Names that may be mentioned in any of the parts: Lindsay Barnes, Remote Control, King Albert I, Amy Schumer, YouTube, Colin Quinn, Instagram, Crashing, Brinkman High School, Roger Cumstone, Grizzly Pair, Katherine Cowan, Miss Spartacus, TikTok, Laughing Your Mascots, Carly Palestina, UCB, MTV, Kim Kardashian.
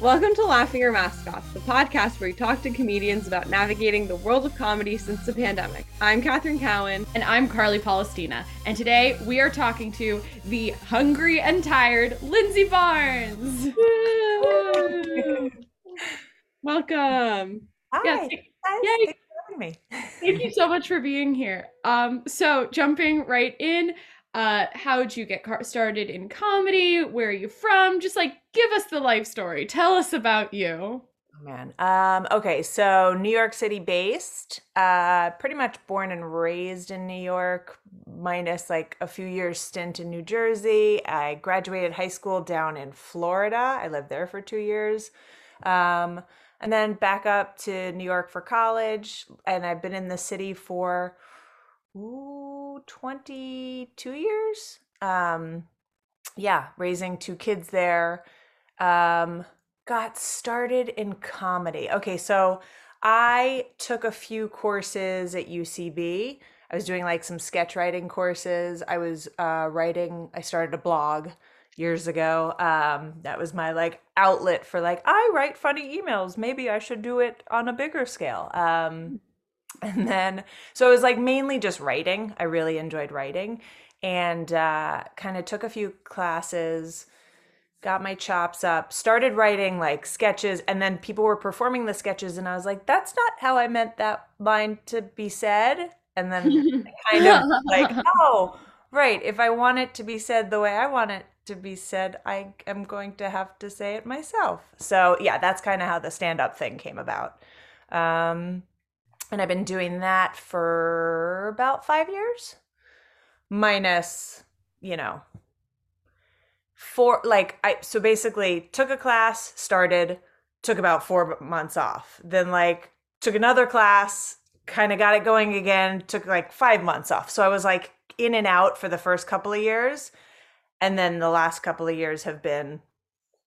Welcome to Laughing Your Mascots, the podcast where we talk to comedians about navigating the world of comedy since the pandemic. I'm Katherine Cowan. And I'm Carly Palestina. And today we are talking to the hungry and tired Lindsay Barnes. Welcome. Hi. Yeah, thanks for having me. Thank you so much for being here. So jumping right in, how'd you get started in comedy? Where are you from? Just like give us the life story. Tell us about you. Oh, man. Okay. So New York City based, pretty much born and raised in New York, minus like a few years stint in New Jersey. I graduated high school down in Florida. I lived there for 2 years. And then back up to New York for college. And I've been in the city for 22 years. Raising two kids there. Got started in comedy. Okay, so I took a few courses at UCB. I was doing like some sketch writing courses. I was I started a blog years ago. That was my like outlet for like, I write funny emails. Maybe I should do it on a bigger scale. And then, so it was like mainly just writing. I really enjoyed writing and kind of took a few classes, got my chops up, started writing like sketches, and then people were performing the sketches and I was like, that's not how I meant that line to be said. And then I kind of like, oh, right. If I want it to be said the way I want it to be said, I am going to have to say it myself. So yeah, that's kind of how the stand-up thing came about. And I've been doing that for about 5 years, minus, so basically took a class, started, took about 4 months off, then like took another class, kind of got it going again, took like 5 months off. So I was like in and out for the first couple of years. And then the last couple of years have been,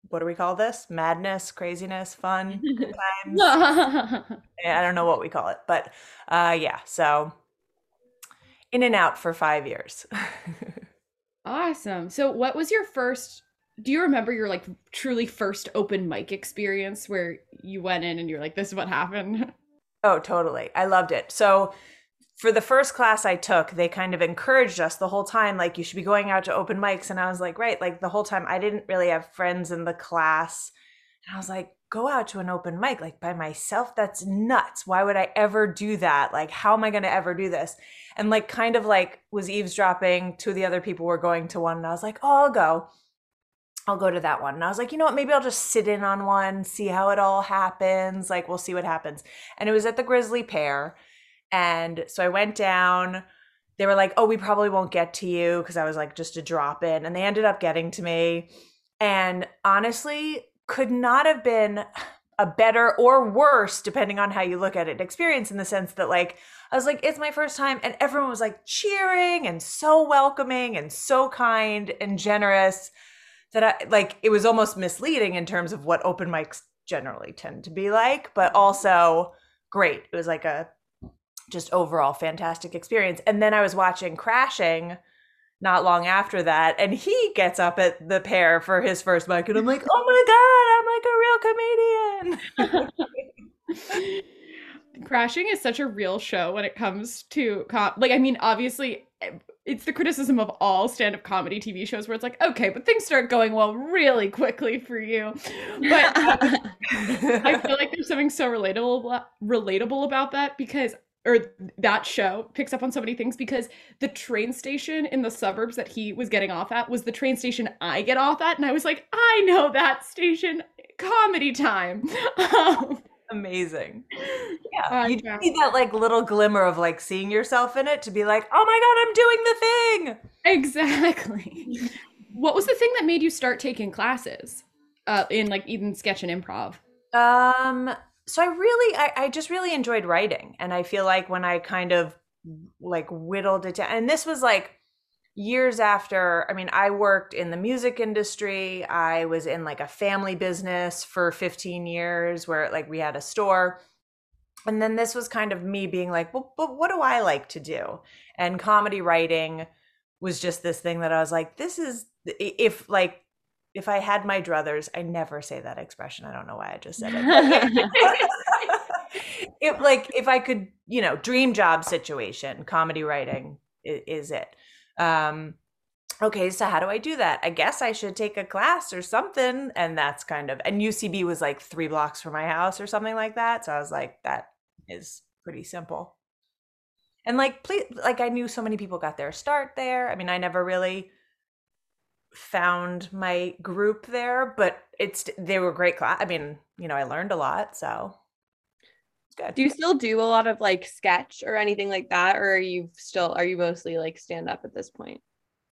what do we call this? Madness, craziness, fun, good times. I don't know what we call it, but so in and out for 5 years. Awesome. So what was your do you remember your like truly first open mic experience where you went in and you're like, this is what happened? Oh, totally. I loved it. So for the first class I took, they kind of encouraged us the whole time, like you should be going out to open mics. And I was like, right, like the whole time I didn't really have friends in the class. And I was like, go out to an open mic, like by myself, that's nuts. Why would I ever do that? Like, how am I going to ever do this? And like, kind of like was eavesdropping. Two of the other people were going to one and I was like, oh, I'll go to that one. And I was like, you know what, maybe I'll just sit in on one, see how it all happens. Like, we'll see what happens. And it was at the Grizzly Pair. And so I went down, they were like, oh, we probably won't get to you because I was like just a drop in, and they ended up getting to me. And honestly, could not have been a better or worse, depending on how you look at it, experience in the sense that like, I was like, it's my first time. And everyone was like cheering and so welcoming and so kind and generous that it was almost misleading in terms of what open mics generally tend to be like, but also great. It was like a just overall fantastic experience. And then I was watching Crashing not long after that, and he gets up at the Pair for his first mic, and I'm like, oh my God, I'm like a real comedian. Crashing is such a real show when it comes to obviously it's the criticism of all stand-up comedy TV shows where it's like, okay, but things start going well really quickly for you. But I feel like there's something so relatable about that because that show picks up on so many things, because the train station in the suburbs that he was getting off at was the train station I get off at. And I was like, I know that station, comedy time. Amazing. Yeah. You see that like little glimmer of like seeing yourself in it to be like, oh my God, I'm doing the thing. Exactly. What was the thing that made you start taking classes in like even sketch and improv? So I just really enjoyed writing. And I feel like when I kind of like whittled it down, and this was like years after, I worked in the music industry. I was in like a family business for 15 years where like we had a store. And then this was kind of me being like, well, but what do I like to do? And comedy writing was just this thing that I was like, this is, if like If I had my druthers, I never say that expression. I don't know why I just said it. If, like, if I could, you know, dream job situation, comedy writing is it. Okay, so how do I do that? I guess I should take a class or something. And that's kind of, and UCB was like 3 blocks from my house or something like that. So I was like, that is pretty simple. And like, please, like I knew so many people got their start there. I mean, I never really found my group there, but they were great class. I mean, you know, I learned a lot, so it's good. Do you still do a lot of like sketch or anything like that? Or are you mostly like stand up at this point?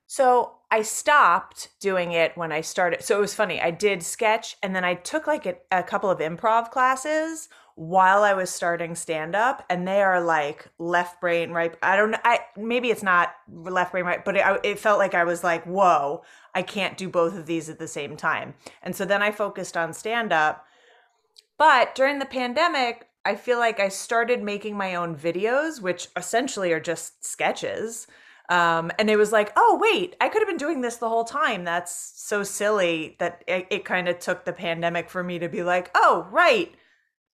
So I stopped doing it when I started. So it was funny. I did sketch and then I took like a couple of improv classes while I was starting stand up, and they are like left brain, right. I don't know. Maybe it's not left brain, right, but it felt like I was like, whoa, I can't do both of these at the same time. And so then I focused on stand up, but during the pandemic, I feel like I started making my own videos, which essentially are just sketches. And it was like, oh, wait, I could have been doing this the whole time. That's so silly that it kind of took the pandemic for me to be like, oh, right.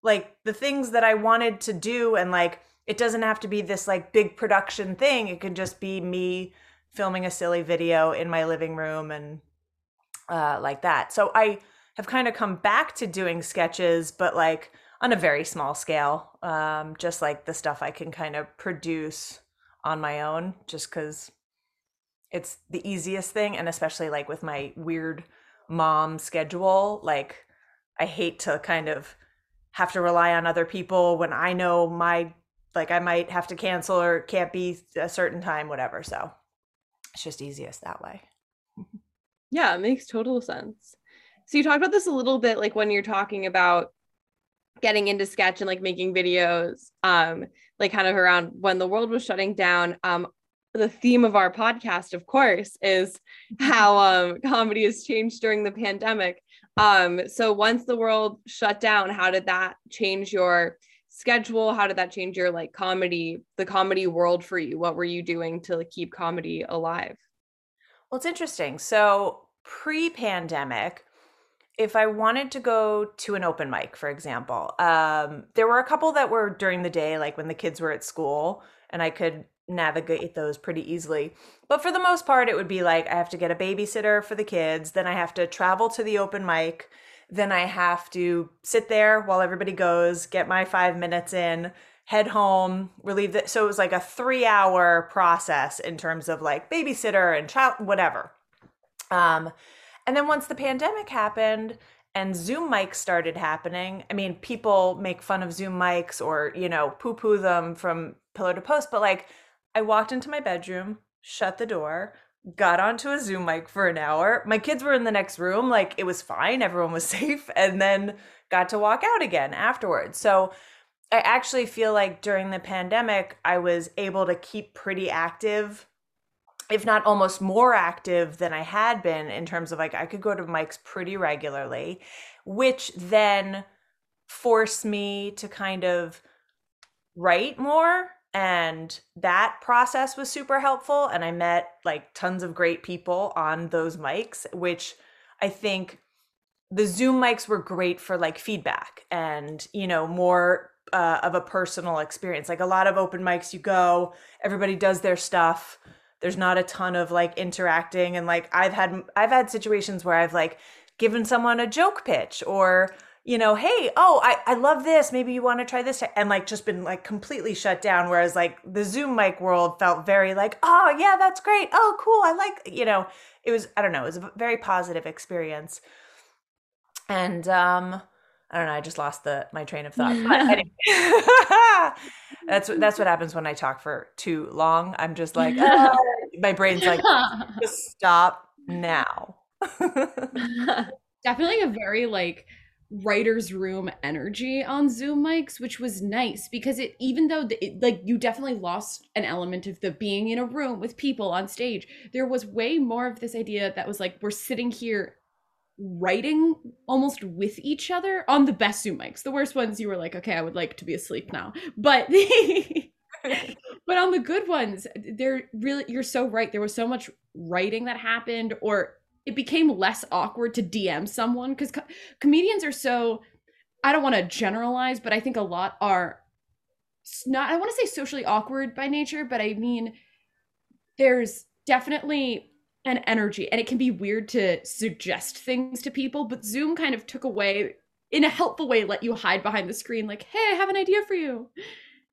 Like the things that I wanted to do. And like, it doesn't have to be this like big production thing. It could just be me filming a silly video in my living room and like that. So I have kind of come back to doing sketches, but like on a very small scale, just like the stuff I can kind of produce on my own, just because it's the easiest thing. And especially like with my weird mom schedule, like I hate to kind of have to rely on other people when I know I might have to cancel or can't be a certain time, whatever. So it's just easiest that way. Yeah, it makes total sense. So you talked about this a little bit, like when you're talking about getting into sketch and like making videos, like kind of around when the world was shutting down. The theme of our podcast, of course, is how comedy has changed during the pandemic. So once the world shut down, how did that change your schedule? How did that change your like comedy, the comedy world for you? What were you doing to like, keep comedy alive? Well, it's interesting. So pre-pandemic, if I wanted to go to an open mic, for example, there were a couple that were during the day, like when the kids were at school, and I could navigate those pretty easily. But for the most part, it would be like, I have to get a babysitter for the kids, then I have to travel to the open mic, then I have to sit there while everybody goes, get my 5 minutes in, head home, relieve the. So it was like a 3-hour process in terms of like babysitter and child, whatever. And then once the pandemic happened and Zoom mics started happening, I mean, people make fun of Zoom mics or, you know, poo-poo them from pillar to post. But like, I walked into my bedroom, shut the door, got onto a Zoom mic for an hour. My kids were in the next room. Like, it was fine. Everyone was safe. And then got to walk out again afterwards. So I actually feel like during the pandemic, I was able to keep pretty active, if not almost more active than I had been, in terms of like I could go to mics pretty regularly, which then forced me to kind of write more. And that process was super helpful. And I met like tons of great people on those mics, which I think the Zoom mics were great for like feedback and, you know, more of a personal experience. Like a lot of open mics, you go, everybody does their stuff. There's not a ton of like interacting, and like I've had situations where I've like given someone a joke pitch or, you know, hey, oh, I love this. Maybe you want to try this, and like just been like completely shut down. Whereas like the Zoom mic world felt very like, oh yeah, that's great. Oh, cool. I like, you know, it was, I don't know, it was a very positive experience. And I don't know. I just lost my train of thought. That's what happens when I talk for too long. I'm just like, oh, my brain's like, just stop now. Definitely a very like writer's room energy on Zoom mics, which was nice because it, even though like you definitely lost an element of the being in a room with people on stage, there was way more of this idea that was like, we're sitting here writing almost with each other on the best Zoom mics. The worst ones you were like, okay, I would like to be asleep now. But but on the good ones, you're so right. There was so much writing that happened, or it became less awkward to DM someone, because comedians are so, I don't want to generalize, but I think a lot are not, I want to say socially awkward by nature, but I mean, there's definitely an energy and it can be weird to suggest things to people, but Zoom kind of took away, in a helpful way, let you hide behind the screen, like, hey, I have an idea for you.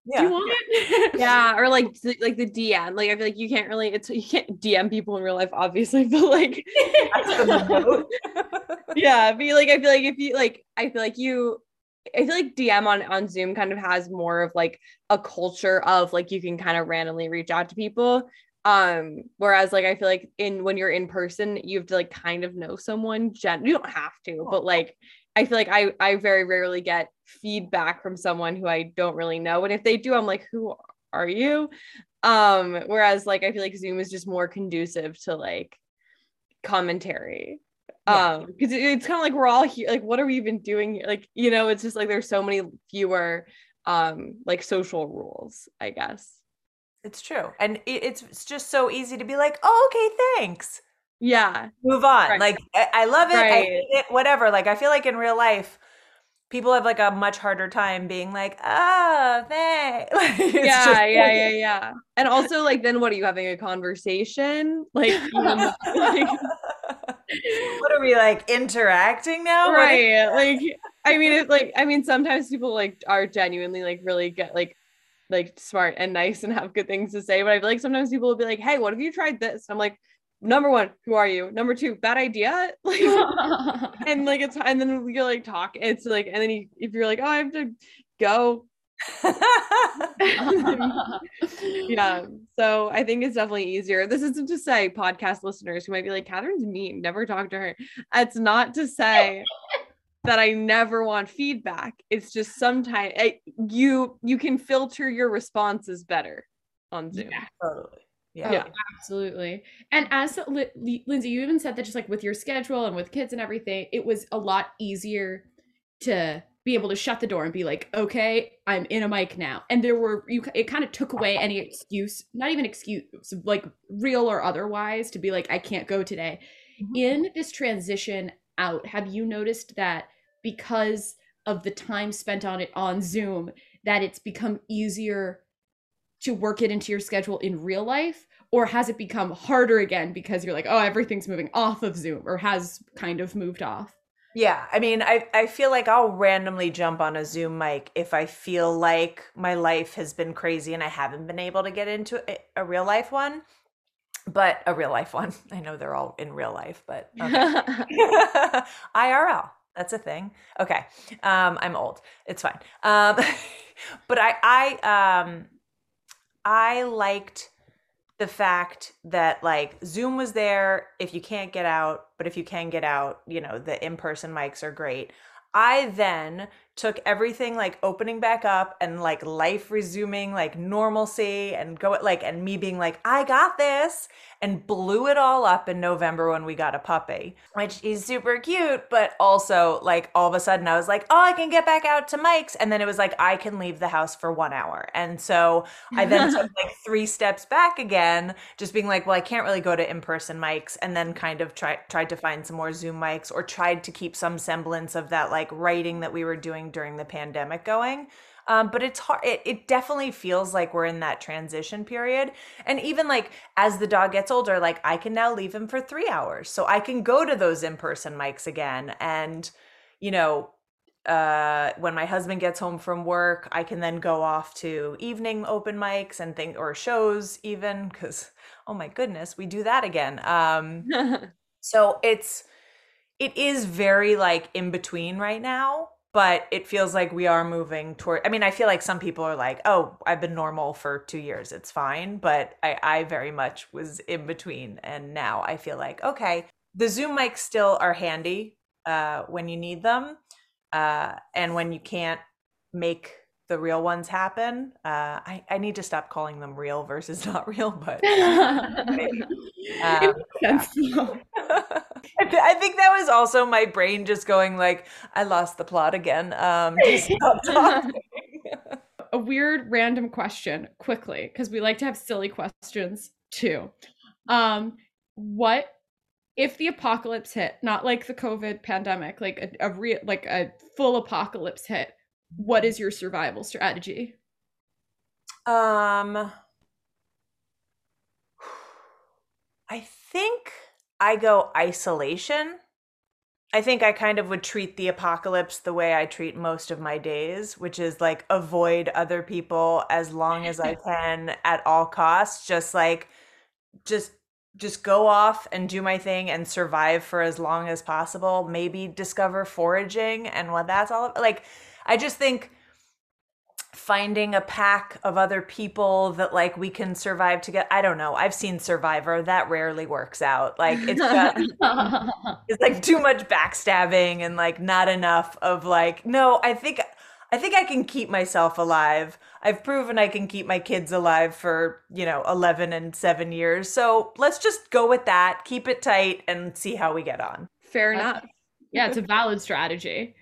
Yeah. Do you want it? Yeah, or like the DM. Like I feel like you can't really, it's, you can't DM people in real life, obviously, but like yeah, but like I feel like if you like, I feel like DM on Zoom kind of has more of like a culture of like you can kind of randomly reach out to people. Whereas like I feel like when you're in person, you have to like kind of know someone. You don't have to, but like I feel like I very rarely get feedback from someone who I don't really know. And if they do, I'm like, who are you? Whereas like, I feel like Zoom is just more conducive to like commentary. Cause it's kind of like, we're all here. Like, what are we even doing here? Like, you know, it's just like, there's so many fewer, like social rules, I guess. It's true. And it's just so easy to be like, oh, okay, thanks. Yeah. Move on. Right. Like, I love it. Right. I hate it, whatever. Like, I feel like in real life, people have like a much harder time being like, oh, thanks. Like, yeah. And also like, then what are you having a conversation? Like, like what are we like interacting now? Right. Like, I mean, it's like, I mean, sometimes people like are genuinely like really get like smart and nice and have good things to say. But I feel like sometimes people will be like, hey, what have you tried this? And I'm like, number one, who are you? Number two, bad idea. Like, and like, it's, and then you like talk, it's like, and then if you're like, oh, I have to go. Yeah. So I think it's definitely easier. This isn't to say podcast listeners who might be like, Katherine's mean, never talk to her. It's not to say that I never want feedback. It's just sometimes you can filter your responses better on Zoom. Yeah, totally. Yeah, absolutely. And as Lindsay, you even said that just like with your schedule and with kids and everything, it was a lot easier to be able to shut the door and be like, okay, I'm in a mic now. And it kind of took away any excuse, not even excuse, like real or otherwise, to be like, I can't go today. Mm-hmm. In this transition out, have you noticed that because of the time spent on it on Zoom, that it's become easier to work it into your schedule in real life, or has it become harder again because you're like, oh, everything's moving off of Zoom, or has kind of moved off? Yeah, I mean, I feel like I'll randomly jump on a Zoom mic if I feel like my life has been crazy and I haven't been able to get into a real life one. But a real life one, I know they're all in real life, but okay. IRL. That's a thing. Okay. I'm old. It's fine. But I liked the fact that like Zoom was there if you can't get out, but if you can get out, you know, the in-person mics are great. I then took everything like opening back up and like life resuming like normalcy and and me being like, I got this, and blew it all up in November when we got a puppy, which is super cute. But also like all of a sudden I was like, oh, I can get back out to mics. And then it was like, I can leave the house for 1 hour. And so I then took like 3 steps back again, just being like, well, I can't really go to in-person mics. And then kind of tried to find some more Zoom mics, or tried to keep some semblance of that like writing that we were doing during the pandemic going. But it's hard. It definitely feels like we're in that transition period. And even like as the dog gets older, like I can now leave him for 3 hours. So I can go to those in-person mics again. And, you know, when my husband gets home from work, I can then go off to evening open mics and or shows even, because, oh my goodness, we do that again. So it is very like in between right now. But it feels like we are moving toward, I mean, I feel like some people are like, oh, I've been normal for 2 years, it's fine. But I very much was in between. And now I feel like, okay, the Zoom mics still are handy when you need them. And when you can't make the real ones happen, I need to stop calling them real versus not real, but maybe. I think that was also my brain just going like, I lost the plot again. Just stop talking. A weird random question quickly, because we like to have silly questions too. What if the apocalypse hit, not like the COVID pandemic, like a full apocalypse hit, what is your survival strategy? I think I go isolation. I think I kind of would treat the apocalypse the way I treat most of my days, which is like avoid other people as long as I can at all costs. Just go off and do my thing and survive for as long as possible. Maybe discover foraging and what that's all about. Like, I just think finding a pack of other people that like we can survive together. I don't know. I've seen Survivor. That rarely works out. Like it's just, it's like too much backstabbing and like not enough of like, no, I think I can keep myself alive. I've proven I can keep my kids alive for, 11 and 7 years. So let's just go with that, keep it tight and see how we get on. Fair enough. Yeah, it's a valid strategy.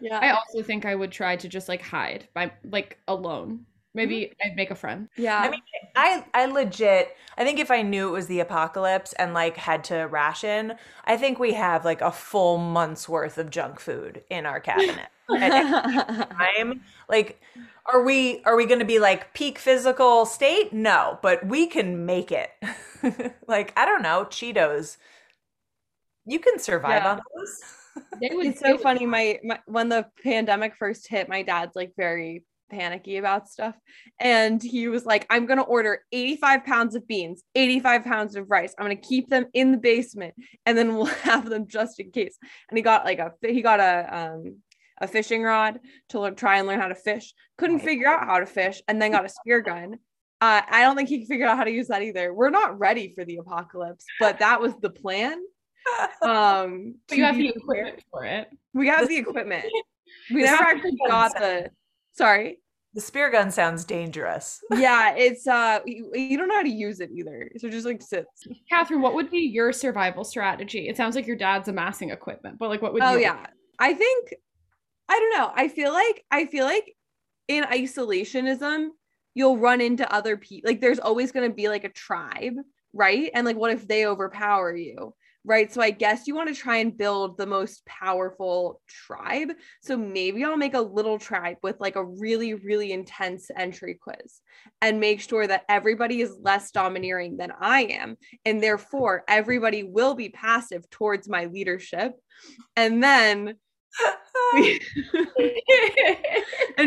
Yeah. I also think I would try to just like hide by like alone. Maybe I'd make a friend. Yeah. I mean, I think if I knew it was the apocalypse and like had to ration, I think we have like a full month's worth of junk food in our cabinet. At time. Like, are we going to be like peak physical state? No, but we can make it. Like, I don't know, Cheetos. You can survive on those. It's so funny. My when the pandemic first hit, my dad's like very panicky about stuff, and he was like, I'm gonna order 85 pounds of beans, 85 pounds of rice, I'm gonna keep them in the basement, and then we'll have them just in case. And he got a fishing rod to try and learn how to fish. Couldn't figure out how to fish, and then got a spear gun. I don't think he figured out how to use that either. We're not ready for the apocalypse, but that was the plan. But you have the equipment for it. We have the equipment. We never actually got the. Sorry. The spear gun sounds dangerous. Yeah, it's you don't know how to use it either. So it just like sits. Katherine, what would be your survival strategy? It sounds like your dad's amassing equipment, but like what would you? Oh yeah, do? I think, I don't know. I feel like in isolationism, you'll run into other people. Like there's always going to be like a tribe, right? And like, what if they overpower you? Right. So I guess you want to try and build the most powerful tribe. So maybe I'll make a little tribe with like a really, really intense entry quiz and make sure that everybody is less domineering than I am. And therefore everybody will be passive towards my leadership. And then and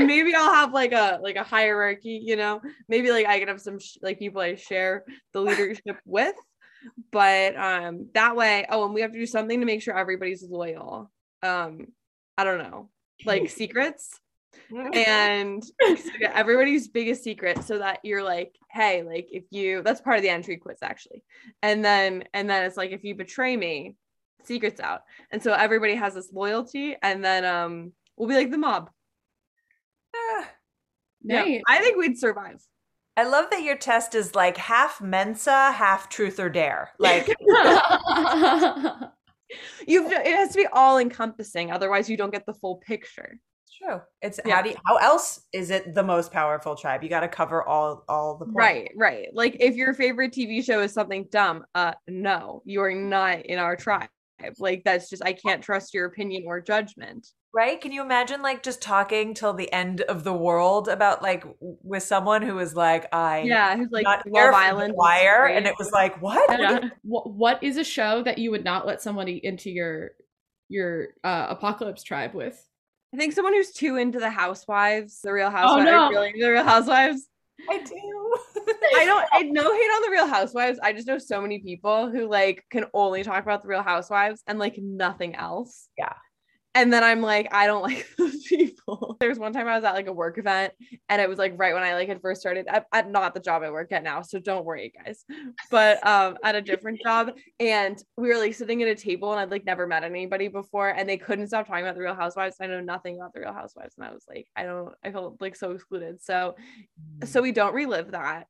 maybe I'll have like a hierarchy, maybe like I can have some like people I share the leadership with. But that way, and we have to do something to make sure everybody's loyal. I don't know, like secrets, and everybody's biggest secret, so that you're like, hey, like if you, that's part of the entry quiz actually, and then it's like if you betray me, secret's out, and so everybody has this loyalty, and then we'll be like the mob. Yeah, I think we'd survive. I love that your test is like half Mensa, half Truth or Dare. Like it has to be all encompassing. Otherwise you don't get the full picture. True. It's how else is it the most powerful tribe? You got to cover all the points. Right. Like if your favorite TV show is something dumb, no, you are not in our tribe. Like that's just, I can't trust your opinion or judgment. Right? Can you imagine like just talking till the end of the world about like with someone who was like, who's like Love Island wire, and it was like, what? Yeah. What is a show that you would not let somebody into your apocalypse tribe with? I think someone who's too into the Housewives, the Real Housewives. Oh, no. Are you really into the Real Housewives? I do. I no hate on the Real Housewives. I just know so many people who like can only talk about the Real Housewives and like nothing else. Yeah. And then I'm like, I don't like those people. There was one time I was at like a work event, and it was like right when I like had first started at not the job I work at now, so don't worry guys, but at a different job, and we were like sitting at a table, and I'd like never met anybody before, and they couldn't stop talking about the Real Housewives. I know nothing about the Real Housewives, and I was like, I felt like so excluded. So we don't relive that.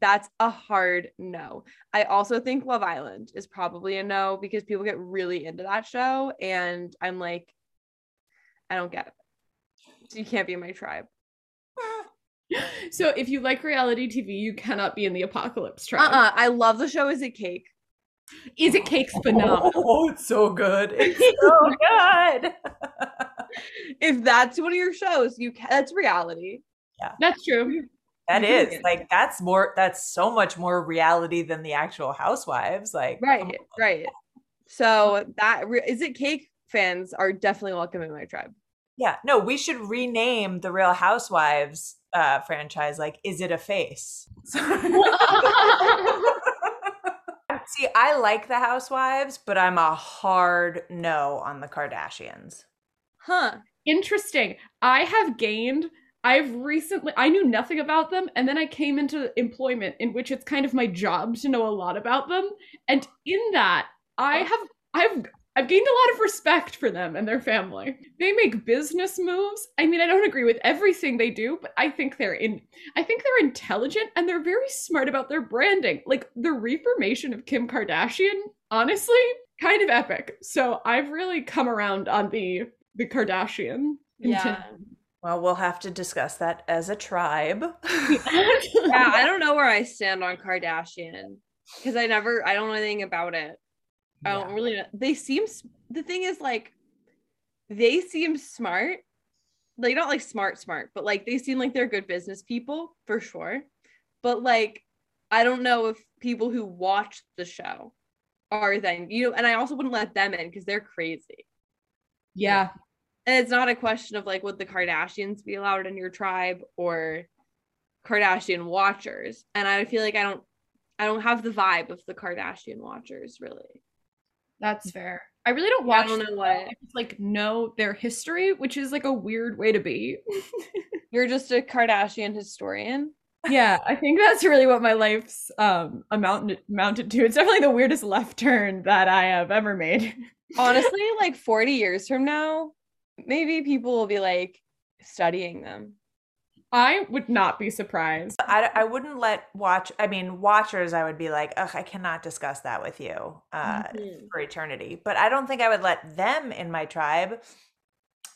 That's a hard no. I also think Love Island is probably a no because people get really into that show, and I'm like, I don't get it. So you can't be in my tribe. So if you like reality TV, you cannot be in the apocalypse tribe. I love the show Is It Cake. Is it Cake's phenomenal? Oh, it's so good. It's so good. If that's one of your shows, you can, that's reality. Yeah, that's true. That is like, that's more, that's so much more reality than the actual Housewives. Like, right. Right. So that Is It Cake fans are definitely welcome in my tribe. Yeah. No, we should rename the Real Housewives franchise. Like, Is It a Face? See, I like the Housewives, but I'm a hard no on the Kardashians. Huh. Interesting. I knew nothing about them, and then I came into employment in which it's kind of my job to know a lot about them. And in that, I've gained a lot of respect for them and their family. They make business moves. I mean, I don't agree with everything they do, but I think they're intelligent, and they're very smart about their branding. Like, the reformation of Kim Kardashian, honestly, kind of epic. So I've really come around on the Kardashian. Yeah. Well, we'll have to discuss that as a tribe. Yeah, I don't know where I stand on Kardashian because I don't know anything about it. I don't really know. The thing is, like, they seem smart. Like, not like smart, but like they seem like they're good business people for sure. But like, I don't know if people who watch the show are then, you know, and I also wouldn't let them in because they're crazy. Yeah. And it's not a question of like, would the Kardashians be allowed in your tribe or Kardashian watchers? And I feel like I don't have the vibe of the Kardashian watchers really. That's fair. I really don't watch. Yeah, I don't know what. I just, like, know their history, which is like a weird way to be. You're just a Kardashian historian. Yeah, I think that's really what my life's amounted to. It's definitely the weirdest left turn that I have ever made. Honestly, like 40 years from now, maybe people will be like studying them. I would not be surprised. I wouldn't let watchers, I would be like, ugh, I cannot discuss that with you for eternity. But I don't think I would let them in my tribe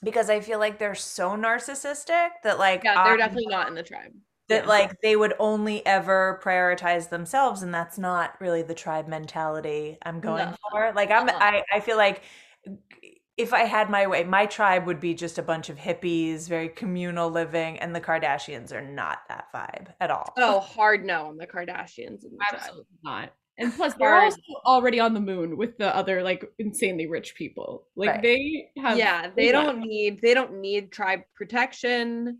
because I feel like they're so narcissistic that like— Yeah, they're definitely not in the tribe. That like they would only ever prioritize themselves, and that's not really the tribe mentality I'm going for. Like I feel like— if I had my way, my tribe would be just a bunch of hippies, very communal living, and the Kardashians are not that vibe at all. Oh, hard no on the Kardashians. Absolutely not. And plus, they're also already on the moon with the other like insanely rich people. Like right. They have. Yeah, they don't need tribe protection.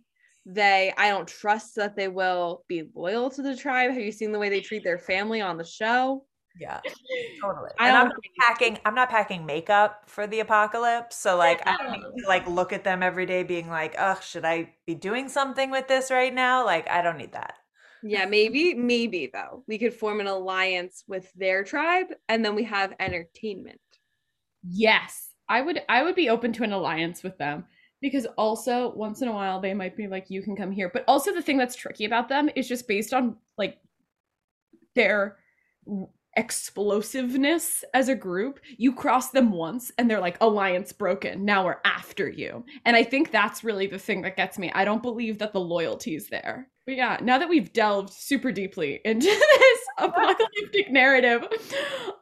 I don't trust that they will be loyal to the tribe. Have you seen the way they treat their family on the show? Yeah, totally. I'm not packing makeup for the apocalypse. So like, I don't need to like look at them every day being like, oh, should I be doing something with this right now? Like, I don't need that. Yeah, maybe though. We could form an alliance with their tribe, and then we have entertainment. Yes, I would be open to an alliance with them. Because also once in a while they might be like, you can come here. But also the thing that's tricky about them is just based on like their explosiveness as a group. You cross them once and they're like, alliance broken, now we're after you. And I think that's really the thing that gets me. I don't believe that the loyalty is there. But yeah, now that we've delved super deeply into this apocalyptic narrative,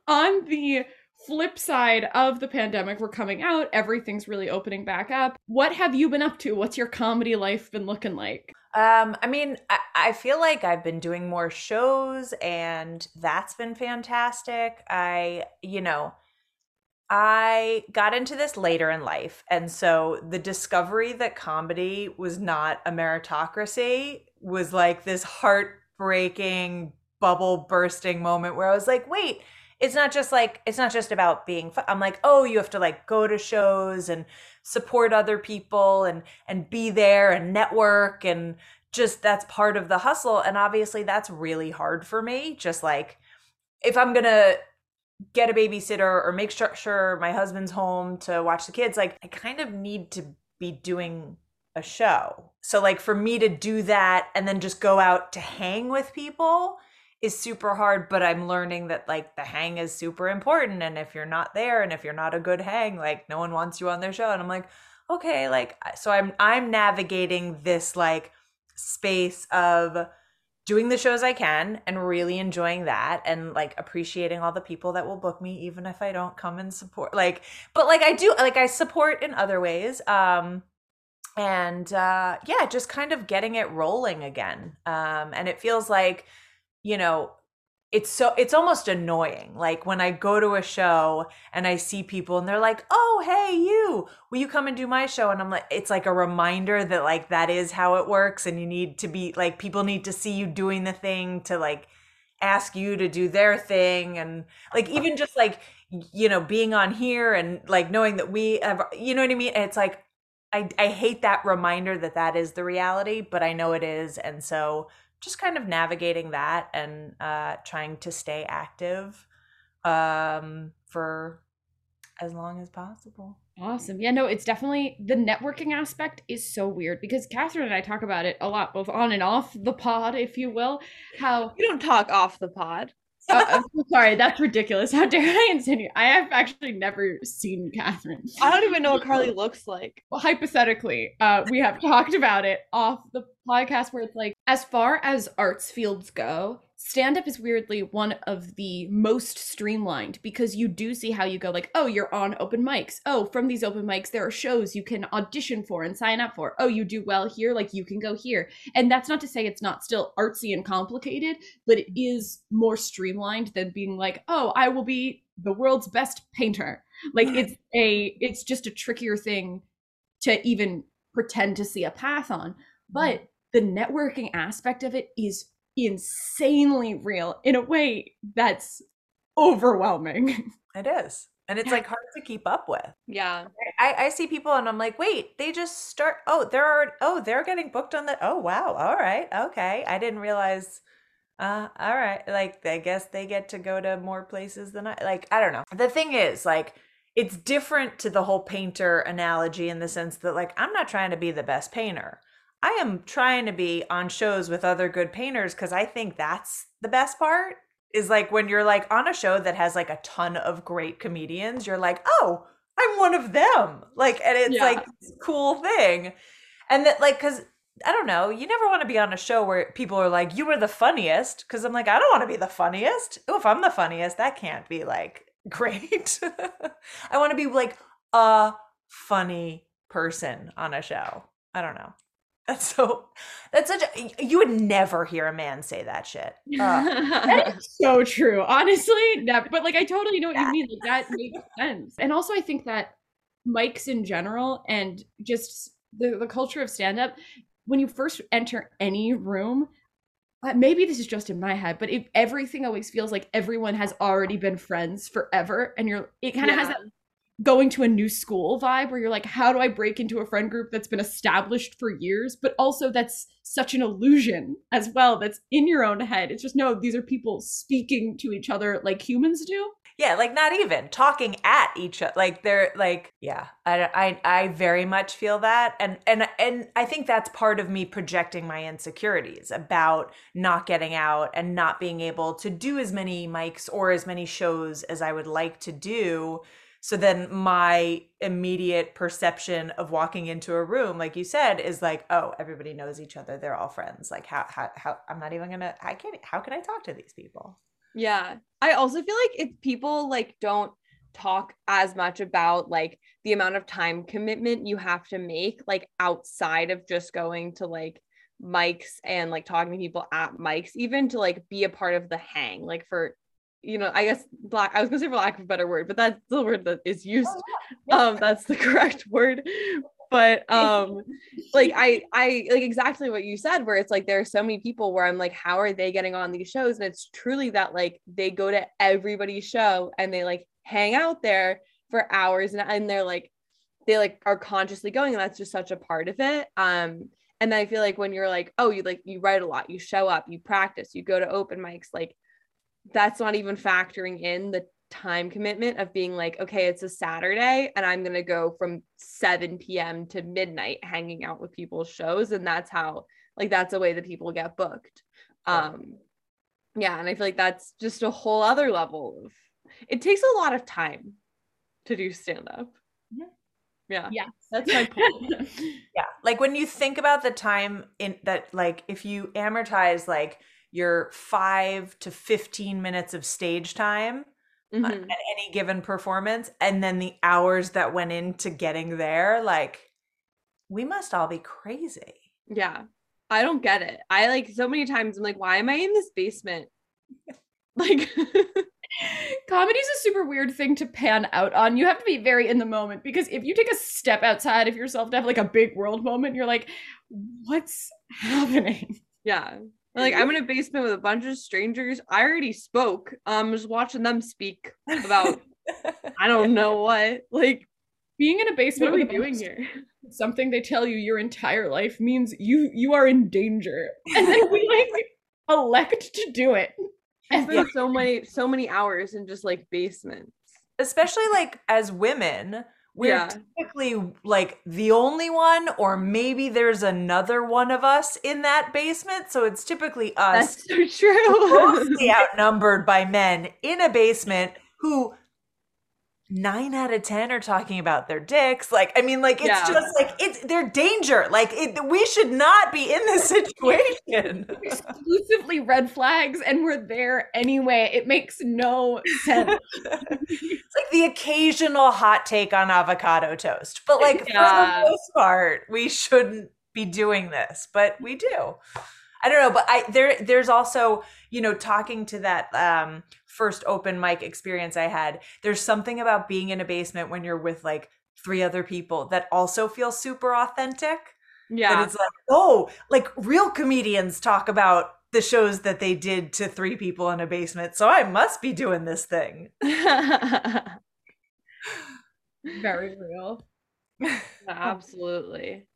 on the flip side of the pandemic, we're coming out, everything's really opening back up. What have you been up to? What's your comedy life been looking like? I mean, I feel like I've been doing more shows, and that's been fantastic. I got into this later in life. And so the discovery that comedy was not a meritocracy was like this heartbreaking, bubble bursting moment where I was like, wait, it's not just about being fun. I'm like, oh, you have to like go to shows and support other people and be there and network, and just that's part of the hustle. And obviously that's really hard for me. Just like, if I'm going to get a babysitter or make sure my husband's home to watch the kids, like I kind of need to be doing a show. So like for me to do that and then just go out to hang with people is super hard, but I'm learning that like the hang is super important. And if you're not there and if you're not a good hang, like no one wants you on their show. And I'm like, okay, like, so I'm navigating this like space of doing the shows I can and really enjoying that and like appreciating all the people that will book me even if I don't come and support, like, but like I do, like I support in other ways. Yeah, just kind of getting it rolling again. And it feels like, you know, it's almost annoying. Like when I go to a show and I see people and they're like, oh, hey, you, will you come and do my show? And I'm like, it's like a reminder that like, that is how it works. And you need to be like, people need to see you doing the thing to like ask you to do their thing. And like, even just like, you know, being on here and like knowing that we have, you know what I mean? It's like, I hate that reminder that that is the reality, but I know it is. And so just kind of navigating that and trying to stay active for as long as possible. Awesome. Yeah, no, it's definitely the networking aspect is so weird because Katherine and I talk about it a lot, both on and off the pod, if you will. How you don't talk off the pod. Oh, I'm so sorry. That's ridiculous. How dare I insinuate? I have actually never seen Katherine. I don't even know what Carly looks like. Well, hypothetically, we have talked about it off the podcast where it's like, as far as arts fields go, stand-up is weirdly one of the most streamlined because you do see how you go like, oh, you're on open mics. Oh, from these open mics, there are shows you can audition for and sign up for. Oh, you do well here, like you can go here. And that's not to say it's not still artsy and complicated, but it is more streamlined than being like, oh, I will be the world's best painter. Like it's just a trickier thing to even pretend to see a path on. But the networking aspect of it is insanely real in a way that's overwhelming. It is. And it's like hard to keep up with. Yeah. I see people and I'm like, wait, they just start. They're getting booked on that. Oh, wow. All right. Okay. I didn't realize. All right. Like, I guess they get to go to more places than I, like, I don't know. The thing is like, it's different to the whole painter analogy in the sense that like, I'm not trying to be the best painter. I am trying to be on shows with other good painters because I think that's the best part is like when you're like on a show that has like a ton of great comedians, you're like, oh, I'm one of them. Like, and it's like this cool thing. And that like, cause I don't know, you never want to be on a show where people are like, you were the funniest. Cause I'm like, I don't want to be the funniest. Oh, if I'm the funniest, that can't be like great. I want to be like a funny person on a show. I don't know. You would never hear a man say that shit. That is so true. Honestly, never. But like, I totally know what you mean. Like, that makes sense. And also I think that mics in general and just the culture of stand-up, when you first enter any room, maybe this is just in my head, but everything always feels like everyone has already been friends forever. And it kind of has that going to a new school vibe where you're like, how do I break into a friend group that's been established for years? But also that's such an illusion as well. That's in your own head. It's just, no, these are people speaking to each other like humans do. Yeah. Like not even talking at each other. Like they're like, yeah, I very much feel that. And I think that's part of me projecting my insecurities about not getting out and not being able to do as many mics or as many shows as I would like to do. So then my immediate perception of walking into a room, like you said, is like, oh, everybody knows each other. They're all friends. Like how I'm not even gonna, I can't, how can I talk to these people? Yeah. I also feel like if people like don't talk as much about like the amount of time commitment you have to make, like outside of just going to like mics and like talking to people at mics, even to like be a part of the hang, like for, you know, I guess I was gonna say for lack of a better word, but that's the word that is used. That's the correct word. But like I like exactly what you said, where it's like, there are so many people where I'm like, how are they getting on these shows? And it's truly that like, they go to everybody's show and they like hang out there for hours and they're like, they like are consciously going. And that's just such a part of it. And then I feel like when you're like, oh, you write a lot, you show up, you practice, you go to open mics, like, that's not even factoring in the time commitment of being like, okay, it's a Saturday and I'm going to go from 7 p.m. to midnight hanging out with people's shows. And that's how, like, that's a way that people get booked. Yeah. And I feel like that's just a whole other level of, it takes a lot of time to do stand-up. Yeah. Yeah. That's my point. Yeah. Like when you think about the time in that, like if you amortize, like, your 5 to 15 minutes of stage time at any given performance, and then the hours that went into getting there, like, we must all be crazy. Yeah. I don't get it. I, like, so many times I'm like, why am I in this basement? Like, comedy is a super weird thing to pan out on. You have to be very in the moment, because if you take a step outside of yourself to have like a big world moment, you're like, what's happening? Yeah. Like, I'm in a basement with a bunch of strangers. I already spoke. I'm just watching them speak about, I don't know what, like, being in a basement. What are we doing here? Something they tell you your entire life means you are in danger. And then we like elect to do it. I spent so many hours in just like basements. Especially like as women, we're typically like the only one, or maybe there's another one of us in that basement. So it's typically us. That's so true. Mostly outnumbered by men in a basement who 9 out of 10 are talking about their dicks. Like, I mean, like, it's just like, it's their danger. Like, we should not be in this situation. Exclusively red flags, and we're there anyway. It makes no sense. It's like the occasional hot take on avocado toast, but like for the most part, we shouldn't be doing this, but we do. I don't know, but there's also, you know, talking to that first open mic experience I had, there's something about being in a basement when you're with like 3 other people that also feels super authentic. Yeah. That it's like, oh, like real comedians talk about the shows that they did to 3 people in a basement, so I must be doing this thing. Very real. Yeah, absolutely.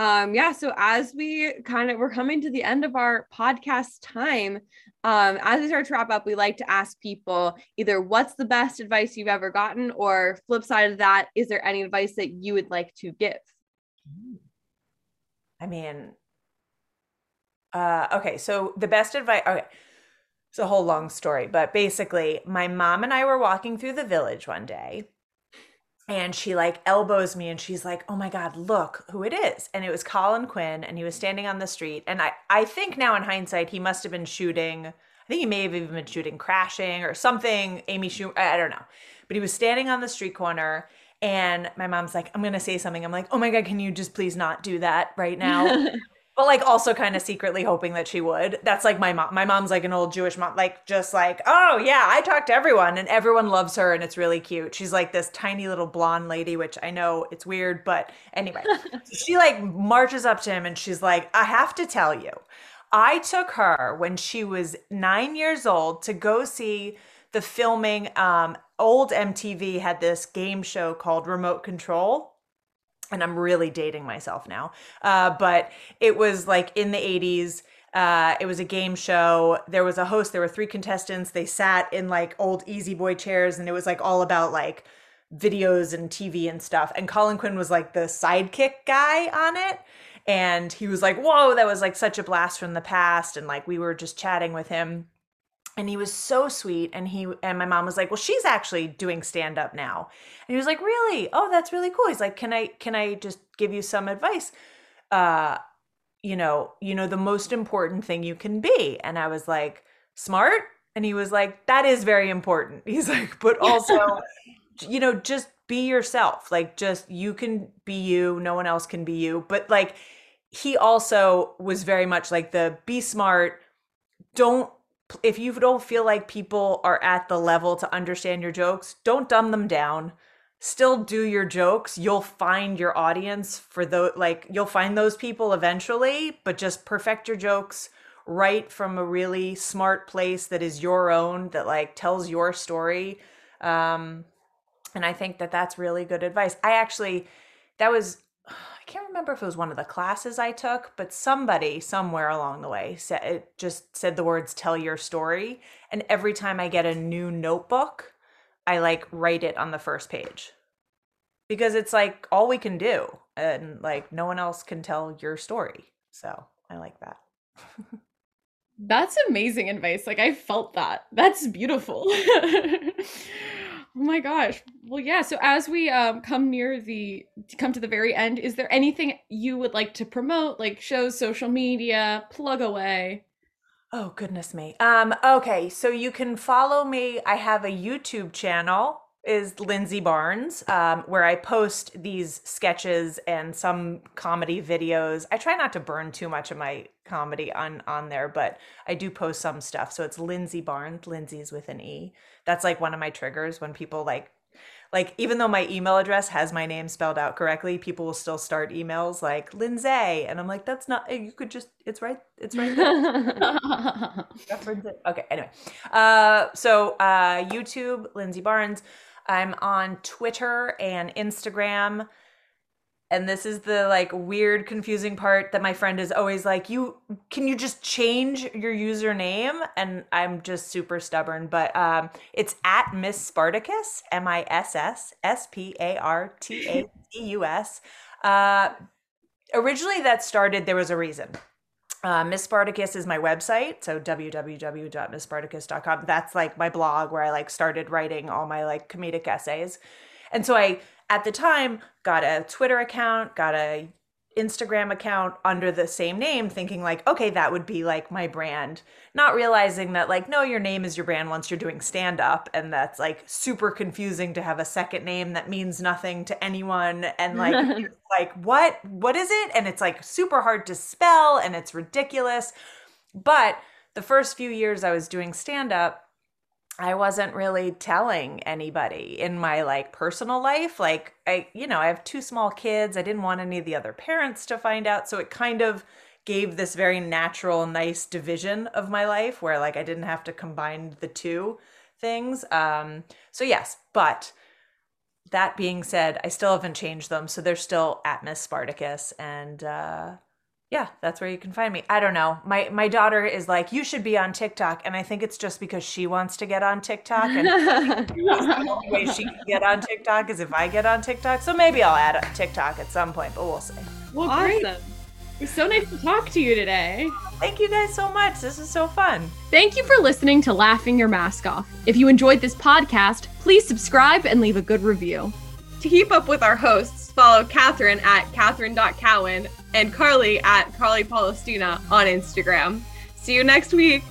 So as we're coming to the end of our podcast time, as we start to wrap up, we like to ask people either what's the best advice you've ever gotten, or flip side of that, is there any advice that you would like to give? I mean, okay. So the best advice, okay. It's a whole long story, but basically my mom and I were walking through the village one day, and she like elbows me and she's like, oh my God, look who it is. And it was Colin Quinn, and he was standing on the street. And I think now in hindsight, he must have been shooting. I think he may have even been shooting Crashing or something. Amy Schumer, I don't know. But he was standing on the street corner, and my mom's like, I'm going to say something. I'm like, oh my God, can you just please not do that right now? But like also kind of secretly hoping that she would. That's like my mom. My mom's like an old Jewish mom, like just like, oh yeah, I talk to everyone and everyone loves her and it's really cute. She's like this tiny little blonde lady, which I know it's weird, but anyway. She like marches up to him and she's like, I have to tell you, I took her when she was 9 years old to go see the filming. Old MTV had this game show called Remote Control. And I'm really dating myself now, but it was like in the 80s. It was a game show. There was a host. There were 3 contestants. They sat in like old Easy Boy chairs, and it was like all about like videos and TV and stuff. And Colin Quinn was like the sidekick guy on it. And he was like, whoa, that was like such a blast from the past. And like we were just chatting with him. And he was so sweet. And my mom was like, well, she's actually doing stand up now. And he was like, really? Oh, that's really cool. He's like, can I just give you some advice? You know, the most important thing you can be. And I was like, smart. And he was like, that is very important. He's like, but also, you know, just be yourself. Like, just, you can be you, no one else can be you. But like, he also was very much like the be smart. If you don't feel like people are at the level to understand your jokes, don't dumb them down. Still do your jokes. You'll find your audience for those, like you'll find those people eventually, but just perfect your jokes right from a really smart place that is your own, that like tells your story. And I think that that's really good advice. I can't remember if it was one of the classes I took, but somebody somewhere along the way said the words, tell your story. And every time I get a new notebook, I like write it on the first page, because it's like all we can do, and like no one else can tell your story. So I like that. That's amazing advice. Like, I felt that. That's beautiful. Oh my gosh. Well, yeah. So as we come to the very end, is there anything you would like to promote, like shows, social media, plug away? Oh, goodness me. Okay, so you can follow me. I have a YouTube channel, is Lindsay Barnes, where I post these sketches and some comedy videos. I try not to burn too much of my comedy on there, but I do post some stuff. So it's Lindsay Barnes. Lindsay's with an E. That's like one of my triggers when people like even though my email address has my name spelled out correctly, people will still start emails like Lindsay, and I'm like, that's not, you could just, it's right there. Reference it. Okay, anyway. So YouTube, Lindsay Barnes. I'm on Twitter and Instagram. And this is the like weird, confusing part that my friend is always like, can you just change your username? And I'm just super stubborn, but it's at Miss Spartacus, MISS SPARTACUS. Originally that started, there was a reason. Miss Spartacus is my website, so www.missspartacus.com. That's like my blog where I like started writing all my like comedic essays. And so I, at the time, got a Twitter account, got a Instagram account under the same name, thinking like, okay, that would be like my brand, not realizing that like, no, your name is your brand once you're doing stand up. And that's like super confusing to have a second name that means nothing to anyone. And like, like what is it? And it's like super hard to spell and it's ridiculous. But the first few years I was doing stand up, I wasn't really telling anybody in my like personal life. Like I have two small kids. I didn't want any of the other parents to find out. So it kind of gave this very natural, nice division of my life where like I didn't have to combine the two things. So yes, but that being said, I still haven't changed them. So they're still at Miss Spartacus, and yeah, that's where you can find me. I don't know. My daughter is like, you should be on TikTok. And I think it's just because she wants to get on TikTok. And the only way she can get on TikTok is if I get on TikTok. So maybe I'll add a TikTok at some point, but we'll see. Well, awesome. Great. It was so nice to talk to you today. Thank you guys so much. This is so fun. Thank you for listening to Laughing Your Mask Off. If you enjoyed this podcast, please subscribe and leave a good review. To keep up with our hosts, follow Katherine at Katherine.Cowan and Carly at Carly Palestina on Instagram. See you next week.